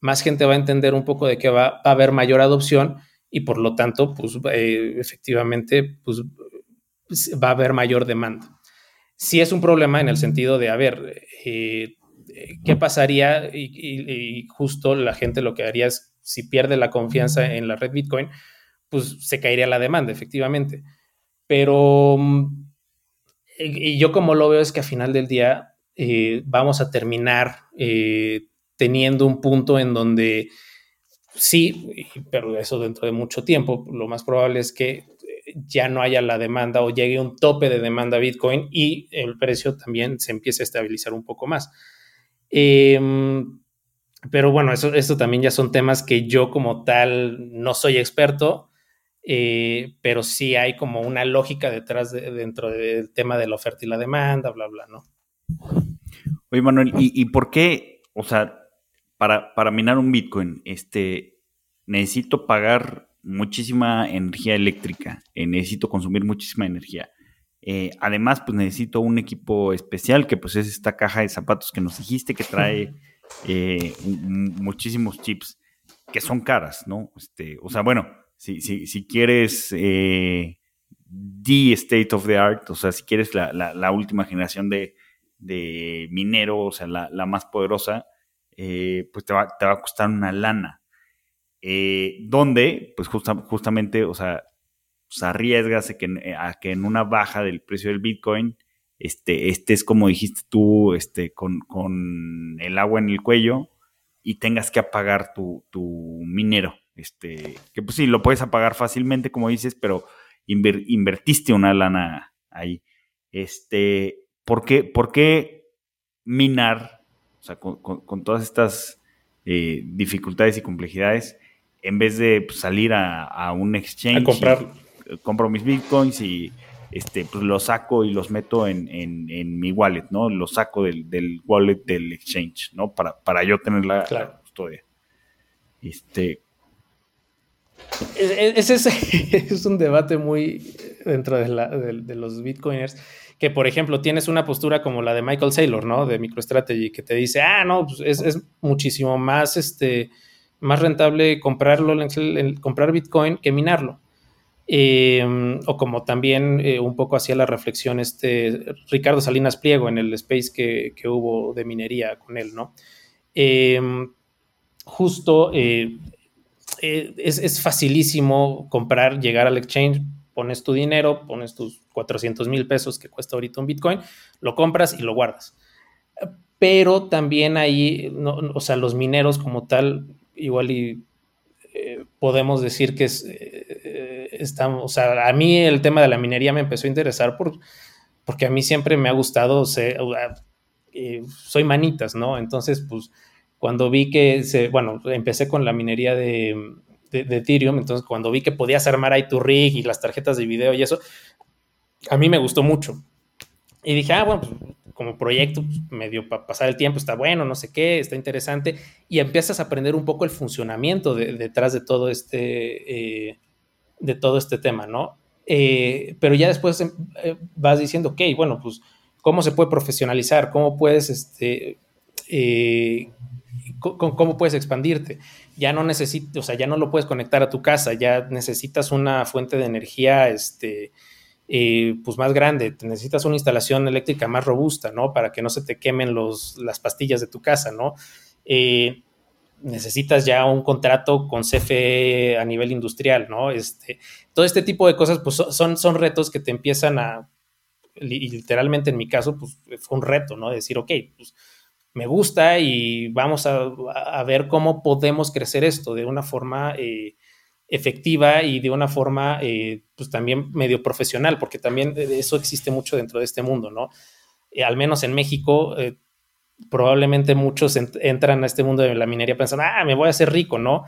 más gente va a entender un poco de qué va a haber mayor adopción y, por lo tanto, pues efectivamente, pues va a haber mayor demanda. Sí es un problema en el sentido de, a ver, ¿qué pasaría? Y justo la gente lo que haría es, si pierde la confianza en la red Bitcoin, pues se caería la demanda, efectivamente. Pero y yo como lo veo es que al final del día vamos a terminar teniendo un punto en donde sí, pero eso dentro de mucho tiempo, lo más probable es que ya no haya la demanda o llegue un tope de demanda a Bitcoin y el precio también se empiece a estabilizar un poco más. Pero bueno, esto también ya son temas que yo como tal no soy experto, pero sí hay como una lógica detrás dentro del tema de la oferta y la demanda, bla, bla, ¿no? Oye, Manuel, ¿y por qué, o sea, para minar un Bitcoin, necesito pagar muchísima energía eléctrica, necesito consumir muchísima energía? Además, pues necesito un equipo especial que pues es esta caja de zapatos que nos dijiste que trae muchísimos chips que son caras, ¿no? O sea, bueno, si quieres the state of the art, o sea, si quieres la última generación de minero, o sea, la más poderosa, pues te va a costar una lana. Donde, pues justamente, o sea, pues arriesgas a que en una baja del precio del Bitcoin estés, como dijiste tú, con el agua en el cuello y tengas que apagar tu minero. Que pues sí, lo puedes apagar fácilmente, como dices, pero invertiste una lana ahí. ¿Por qué minar, o sea, con todas estas dificultades y complejidades, en vez de pues salir a un exchange a comprarlo? Compro mis bitcoins y pues los saco y los meto en mi wallet, ¿no? Los saco del wallet del exchange, ¿no? Para yo tener la custodia. Es un debate muy dentro de los bitcoiners, que por ejemplo tienes una postura como la de Michael Saylor, ¿no? De MicroStrategy, que te dice, ah, no, pues es muchísimo más más rentable comprarlo, comprar Bitcoin que minarlo. O como también un poco hacía la reflexión Ricardo Salinas Pliego en el space que hubo de minería con él, ¿no? Es facilísimo comprar, llegar al exchange, pones tu dinero, pones tus 400,000 pesos que cuesta ahorita un Bitcoin, lo compras y lo guardas. Pero también ahí, los mineros como tal, igual y podemos decir que a mí el tema de la minería me empezó a interesar porque a mí siempre me ha gustado, soy manitas, ¿no? Entonces, pues, cuando vi que, empecé con la minería de Ethereum, entonces cuando vi que podías armar ahí tu rig y las tarjetas de video y eso, a mí me gustó mucho. Y dije, pues, como proyecto, pues, medio para pasar el tiempo, está bueno, no sé qué, está interesante. Y empiezas a aprender un poco el funcionamiento detrás de todo este tema, ¿no? Pero ya después vas diciendo, ok, pues, ¿cómo se puede profesionalizar? ¿Cómo puedes, cómo puedes expandirte? Ya no necesitas, ya no lo puedes conectar a tu casa, ya necesitas una fuente de energía pues más grande, necesitas una instalación eléctrica más robusta, ¿no? Para que no se te quemen las pastillas de tu casa, ¿no? Necesitas ya un contrato con CFE a nivel industrial, ¿no? Todo este tipo de cosas, pues son retos que te empiezan a, literalmente en mi caso, pues fue un reto, ¿no? De decir, ok, pues me gusta y vamos a ver cómo podemos crecer esto de una forma efectiva y de una forma pues también medio profesional, porque también eso existe mucho dentro de este mundo, ¿no? Al menos en México probablemente muchos entran a este mundo de la minería pensando, me voy a hacer rico, ¿no?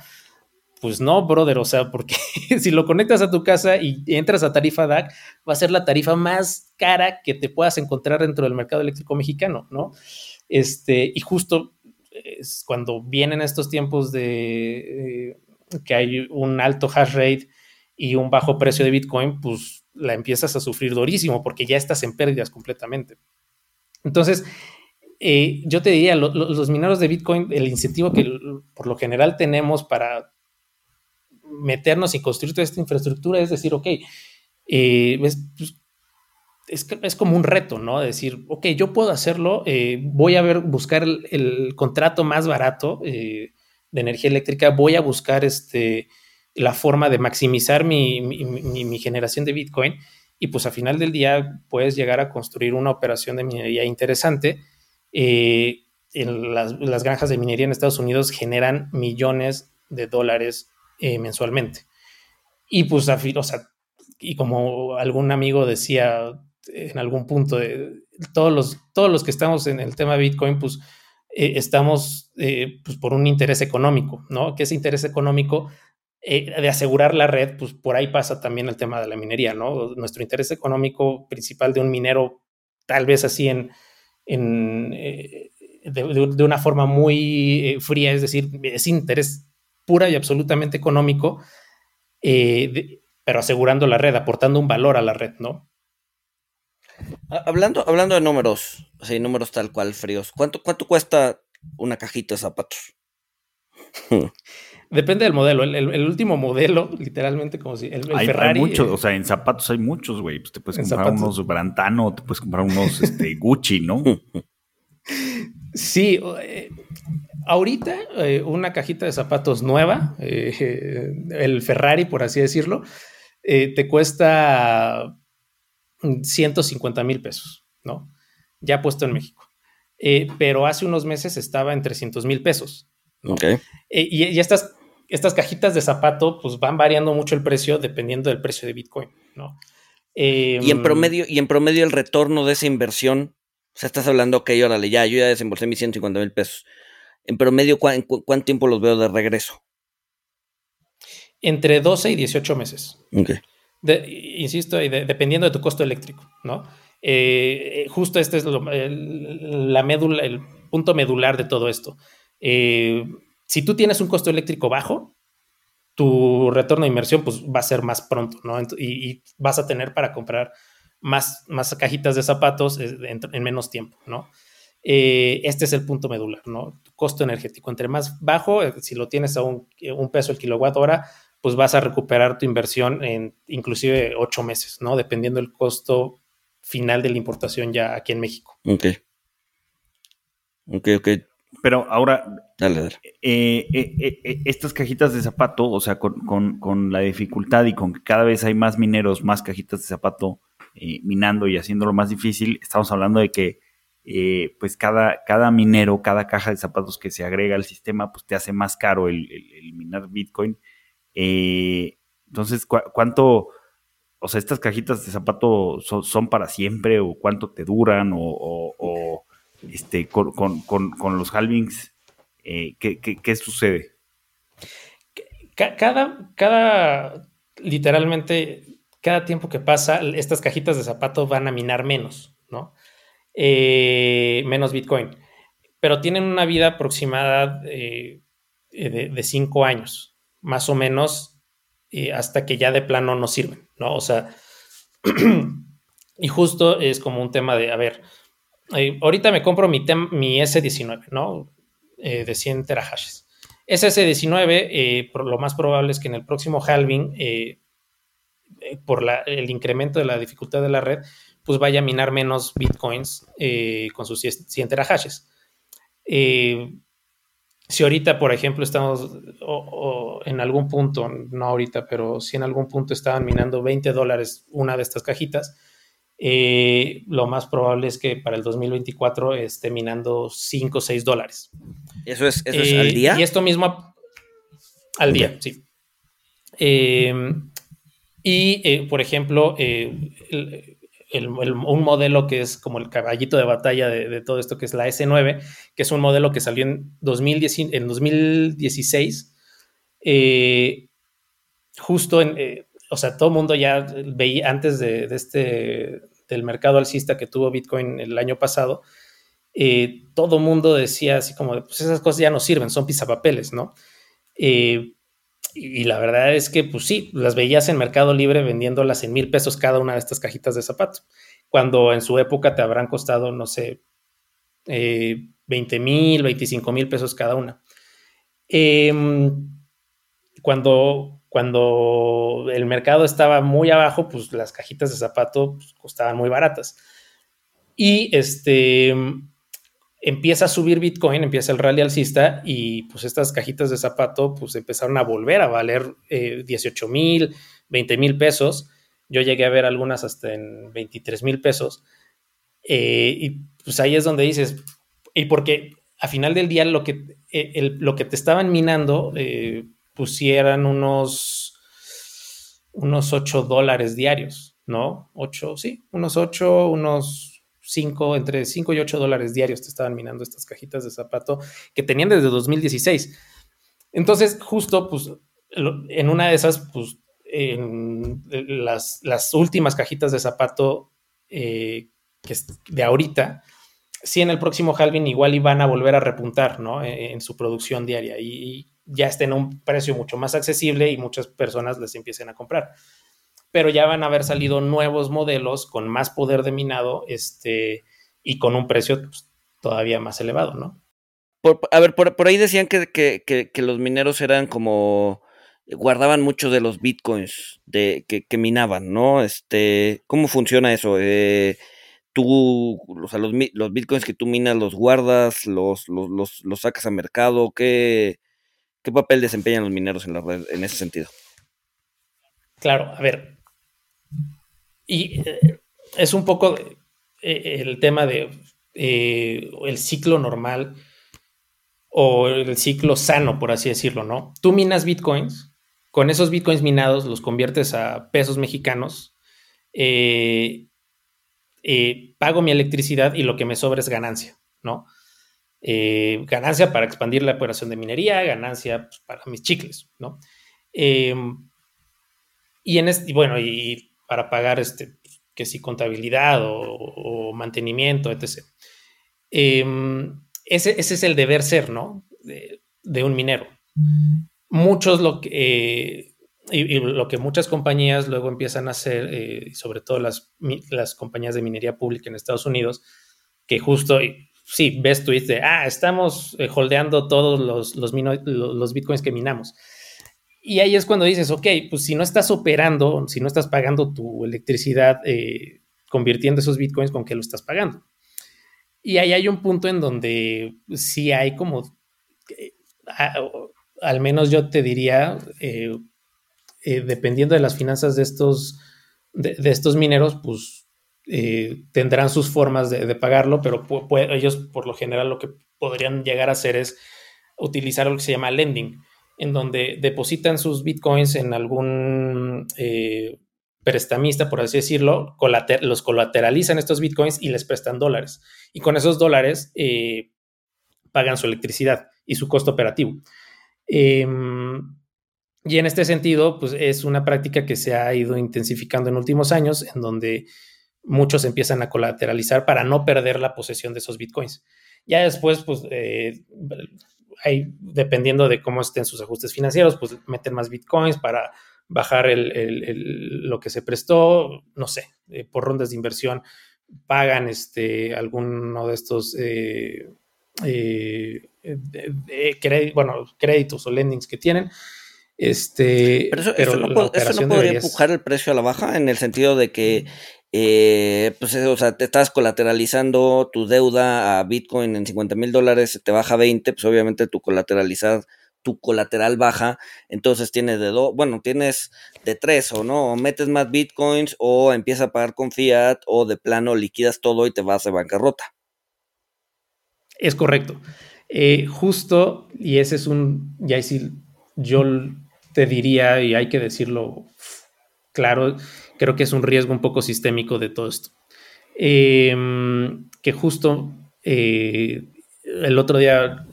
Pues no, brother, porque si lo conectas a tu casa y entras a tarifa DAC, va a ser la tarifa más cara que te puedas encontrar dentro del mercado eléctrico mexicano, ¿no? Y justo es cuando vienen estos tiempos de que hay un alto hash rate y un bajo precio de Bitcoin, pues la empiezas a sufrir durísimo porque ya estás en pérdidas completamente. Entonces, yo te diría, los mineros de Bitcoin, el incentivo que por lo general tenemos para meternos y construir toda esta infraestructura es decir, ok, es como un reto, ¿no? Decir, ok, yo puedo hacerlo, voy a buscar el contrato más barato de energía eléctrica, voy a buscar la forma de maximizar mi generación de Bitcoin y pues al final del día puedes llegar a construir una operación de minería interesante. En las granjas de minería en Estados Unidos generan millones de dólares mensualmente. Y pues, y como algún amigo decía en algún punto, todos los que estamos en el tema de Bitcoin, pues estamos pues por un interés económico, ¿no? Que ese interés económico de asegurar la red, pues por ahí pasa también el tema de la minería, ¿no? Nuestro interés económico principal de un minero, tal vez así de una forma muy fría, es decir, es interés pura y absolutamente económico, pero asegurando la red, aportando un valor a la red, ¿no? Hablando de números, así números tal cual fríos, ¿cuánto cuesta una cajita de zapatos? Depende del modelo. El último modelo, literalmente, como si el Ferrari. Hay muchos, en zapatos hay muchos, güey. Pues te puedes comprar unos Brantano, te puedes comprar unos Gucci, ¿no? Sí, ahorita una cajita de zapatos nueva, el Ferrari, por así decirlo, te cuesta 150,000 pesos, ¿no? Ya puesto en México. Pero hace unos meses estaba en 300,000 pesos. Ok. Y estas cajitas de zapato, pues van variando mucho el precio dependiendo del precio de Bitcoin, ¿no? Y en promedio el retorno de esa inversión, o sea, estás hablando, que órale, yo ya desembolsé mis 150,000 pesos. En promedio, ¿cuánto tiempo los veo de regreso? Entre 12 y 18 meses. Ok. Insisto, dependiendo de tu costo eléctrico, ¿no? Justo este es la médula, el punto medular de todo esto. Si tú tienes un costo eléctrico bajo, tu retorno de inversión pues va a ser más pronto, ¿no? Y vas a tener para comprar más cajitas de zapatos en menos tiempo, ¿no? Este es el punto medular, ¿no? Tu costo energético. Entre más bajo, si lo tienes a un peso el kilowatt hora, pues vas a recuperar tu inversión en inclusive 8 meses, ¿no? Dependiendo del costo final de la importación ya aquí en México. Ok. Pero ahora, dale. Estas cajitas de zapato, o sea, con la dificultad y con que cada vez hay más mineros, más cajitas de zapato minando y haciéndolo más difícil, estamos hablando de que pues cada minero, cada caja de zapatos que se agrega al sistema, pues te hace más caro el minar Bitcoin. Entonces, ¿cuánto? O sea, ¿estas cajitas de zapato son para siempre? ¿O cuánto te duran? ¿O con los halvings, ¿qué sucede? Cada tiempo que pasa, estas cajitas de zapato van a minar menos, ¿no? Menos Bitcoin. Pero tienen una vida aproximada de 5 años, más o menos, hasta que ya de plano no sirven, ¿no? O sea, y justo es como un tema de, a ver... ahorita me compro mi S19, ¿no? De 100 terahashes. Ese S19, lo más probable es que en el próximo halving, por el incremento de la dificultad de la red, pues vaya a minar menos bitcoins con sus 100 terahashes. Si ahorita, por ejemplo, estamos en algún punto, no ahorita, pero si en algún punto estaban minando $20 una de estas cajitas, lo más probable es que para el 2024 esté minando $5 o $6. ¿Eso es al día? Y esto mismo al día, sí. Por ejemplo, un modelo que es como el caballito de batalla de todo esto, que es la S9, que es un modelo que salió en 2016, justo en... o sea, todo el mundo ya veía antes del mercado alcista que tuvo Bitcoin el año pasado, todo el mundo decía así como, pues esas cosas ya no sirven, son pisapapeles, ¿no? Y la verdad es que, pues sí, las veías en Mercado Libre vendiéndolas en $1,000 cada una de estas cajitas de zapato, cuando en su época te habrán costado, no sé, $20,000, $25,000 cada una. Cuando el mercado estaba muy abajo, pues las cajitas de zapato pues, costaban muy baratas. Y empieza a subir Bitcoin, empieza el rally alcista y pues estas cajitas de zapato pues empezaron a volver a valer $18,000, $20,000. Yo llegué a ver algunas hasta en $23,000. Y pues ahí es donde dices, y porque a final del día lo que te estaban minando... pusieran unos $8 diarios, ¿no? 8, sí, unos 8, unos 5, entre $5 y $8 diarios te estaban minando estas cajitas de zapato que tenían desde 2016. Entonces, justo, pues, en una de esas, pues, en las últimas cajitas de zapato que es de ahorita, sí en el próximo halving igual iban a volver a repuntar, ¿no? En su producción diaria y ya estén a un precio mucho más accesible y muchas personas les empiecen a comprar. Pero ya van a haber salido nuevos modelos con más poder de minado y con un precio pues, todavía más elevado, ¿no? Por ahí decían que los mineros eran como... guardaban mucho de los bitcoins que minaban, ¿no? ¿Cómo funciona eso? Tú, o sea, los bitcoins que tú minas los guardas, los sacas a mercado, ¿Qué papel desempeñan los mineros en la red en ese sentido? Claro, a ver. Y es un poco el tema de el ciclo normal o el ciclo sano, por así decirlo, ¿no? Tú minas bitcoins, con esos bitcoins minados los conviertes a pesos mexicanos, pago mi electricidad y lo que me sobra es ganancia, ¿no? Ganancia para expandir la operación de minería, ganancia pues, para mis chicles, ¿no? Y para pagar que sí, contabilidad o mantenimiento, etc. Ese es el deber ser, ¿no? De un minero. Muchos lo que muchas compañías luego empiezan a hacer, sobre todo las compañías de minería pública en Estados Unidos, que justo sí, ves tweets de, estamos holdeando todos los bitcoins que minamos. Y ahí es cuando dices, ok, pues si no estás operando, si no estás pagando tu electricidad, convirtiendo esos bitcoins, ¿con qué lo estás pagando? Y ahí hay un punto en donde sí hay como, al menos yo te diría, dependiendo de las finanzas de estos mineros, pues tendrán sus formas de pagarlo, pero ellos por lo general lo que podrían llegar a hacer es utilizar lo que se llama lending, en donde depositan sus bitcoins en algún prestamista, por así decirlo, los colateralizan estos bitcoins y les prestan dólares. Y con esos dólares pagan su electricidad y su costo operativo. Y en este sentido, pues es una práctica que se ha ido intensificando en últimos años, en donde muchos empiezan a colateralizar para no perder la posesión de esos bitcoins. Ya después, pues hay, dependiendo de cómo estén sus ajustes financieros, pues meten más bitcoins para bajar lo que se prestó, no sé, por rondas de inversión pagan alguno de estos créditos o lendings que tienen. Pero eso no podría empujar el precio a la baja, en el sentido de que te estás colateralizando tu deuda a Bitcoin en $50,000, te baja 20, pues obviamente tu colateral baja, entonces tienes de 3, o metes más bitcoins, o empiezas a pagar con fiat, o de plano liquidas todo y te vas a bancarrota. Es correcto. Justo, y ese es yo te diría, y hay que decirlo claro, creo que es un riesgo un poco sistémico de todo esto. Que justo el otro día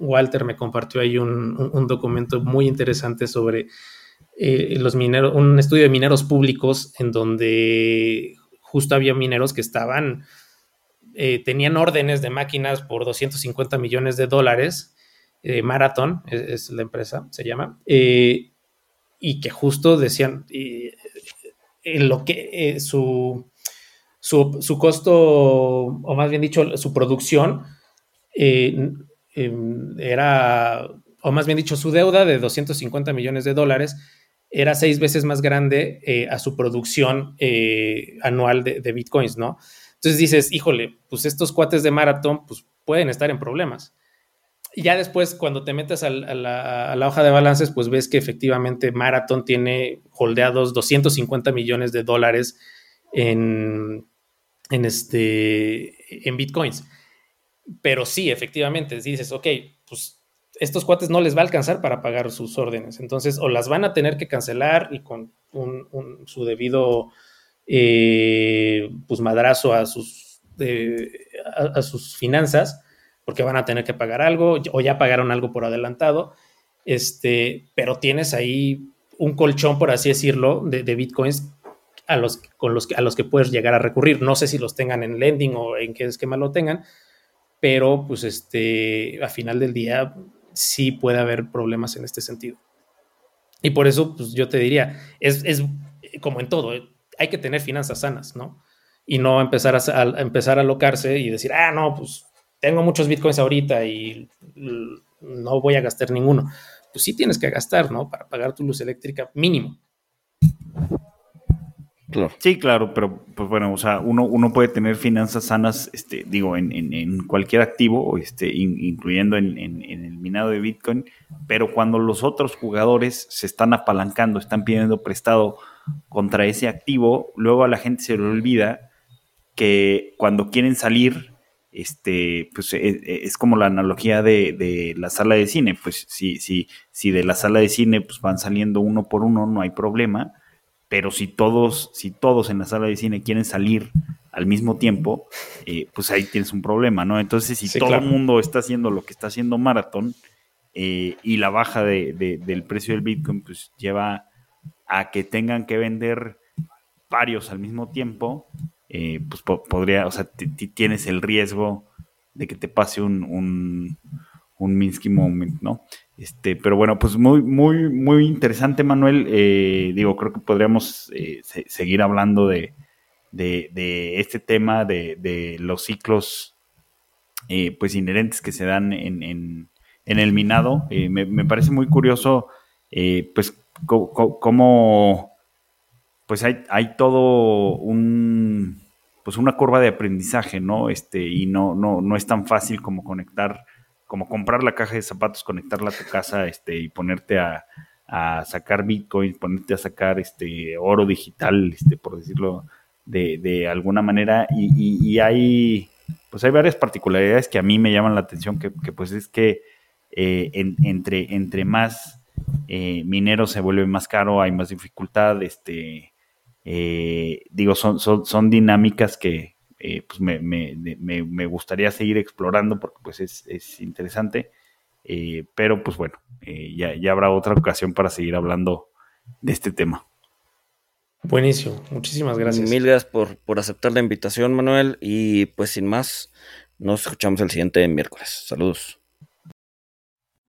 Walter me compartió ahí un documento muy interesante sobre los mineros, un estudio de mineros públicos, en donde justo había mineros que estaban, tenían órdenes de máquinas por $250 millones, Marathon, es la empresa, se llama, y que justo decían su costo, o más bien dicho, su producción, era, o más bien dicho, su deuda de $250 millones era 6 veces más grande a su producción anual de bitcoins, ¿no? Entonces dices, híjole, pues estos cuates de Marathon pues pueden estar en problemas. Y ya después, cuando te metes a la hoja de balances, pues ves que efectivamente Marathon tiene holdeados $250 millones en bitcoins. Pero sí, efectivamente, dices, ok, pues estos cuates no les va a alcanzar para pagar sus órdenes. Entonces, o las van a tener que cancelar, y con su debido madrazo a sus finanzas, porque van a tener que pagar algo, o ya pagaron algo por adelantado. Pero tienes ahí un colchón, por así decirlo, de bitcoins a los que puedes llegar a recurrir. No sé si los tengan en lending o en qué esquema lo tengan, pero pues a final del día sí puede haber problemas en este sentido. Y por eso, pues yo te diría, es como en todo, hay que tener finanzas sanas, ¿no? Y no empezar a alocarse y decir, no, pues tengo muchos bitcoins ahorita y no voy a gastar ninguno. Pues sí tienes que gastar, ¿no? Para pagar tu luz eléctrica mínimo. Claro. Sí, claro, pero pues bueno, o sea, uno puede tener finanzas sanas, en cualquier activo, incluyendo en el minado de Bitcoin, pero cuando los otros jugadores se están apalancando, están pidiendo prestado contra ese activo, luego a la gente se le olvida que cuando quieren salir, es como la analogía de la sala de cine. Pues si de la sala de cine pues van saliendo uno por uno, no hay problema. Pero si todos en la sala de cine quieren salir al mismo tiempo, pues ahí tienes un problema, ¿no? Entonces, si todo el mundo está haciendo lo que está haciendo Marathon, y la baja del precio del Bitcoin pues lleva a que tengan que vender varios al mismo tiempo, pues podría, o sea, tienes el riesgo de que te pase un Minsky Moment, ¿no? Pero bueno, pues muy, muy, muy interesante, Manuel. Creo que podríamos seguir hablando de este tema, de los ciclos pues inherentes que se dan en el minado. Me parece muy curioso pues cómo pues hay todo una curva de aprendizaje, ¿no? Y no es tan fácil como comprar la caja de zapatos, conectarla a tu casa, y ponerte a sacar bitcoin, ponerte a sacar oro digital, por decirlo de alguna manera, y hay pues hay varias particularidades que a mí me llaman la atención, que pues es que entre más mineros se vuelve más caro, hay más dificultad, son dinámicas que pues me gustaría seguir explorando, porque pues es interesante, pero pues bueno, ya habrá otra ocasión para seguir hablando de este tema. Buenísimo, muchísimas gracias. Mil gracias por aceptar la invitación, Manuel, y pues sin más, nos escuchamos el siguiente miércoles. Saludos.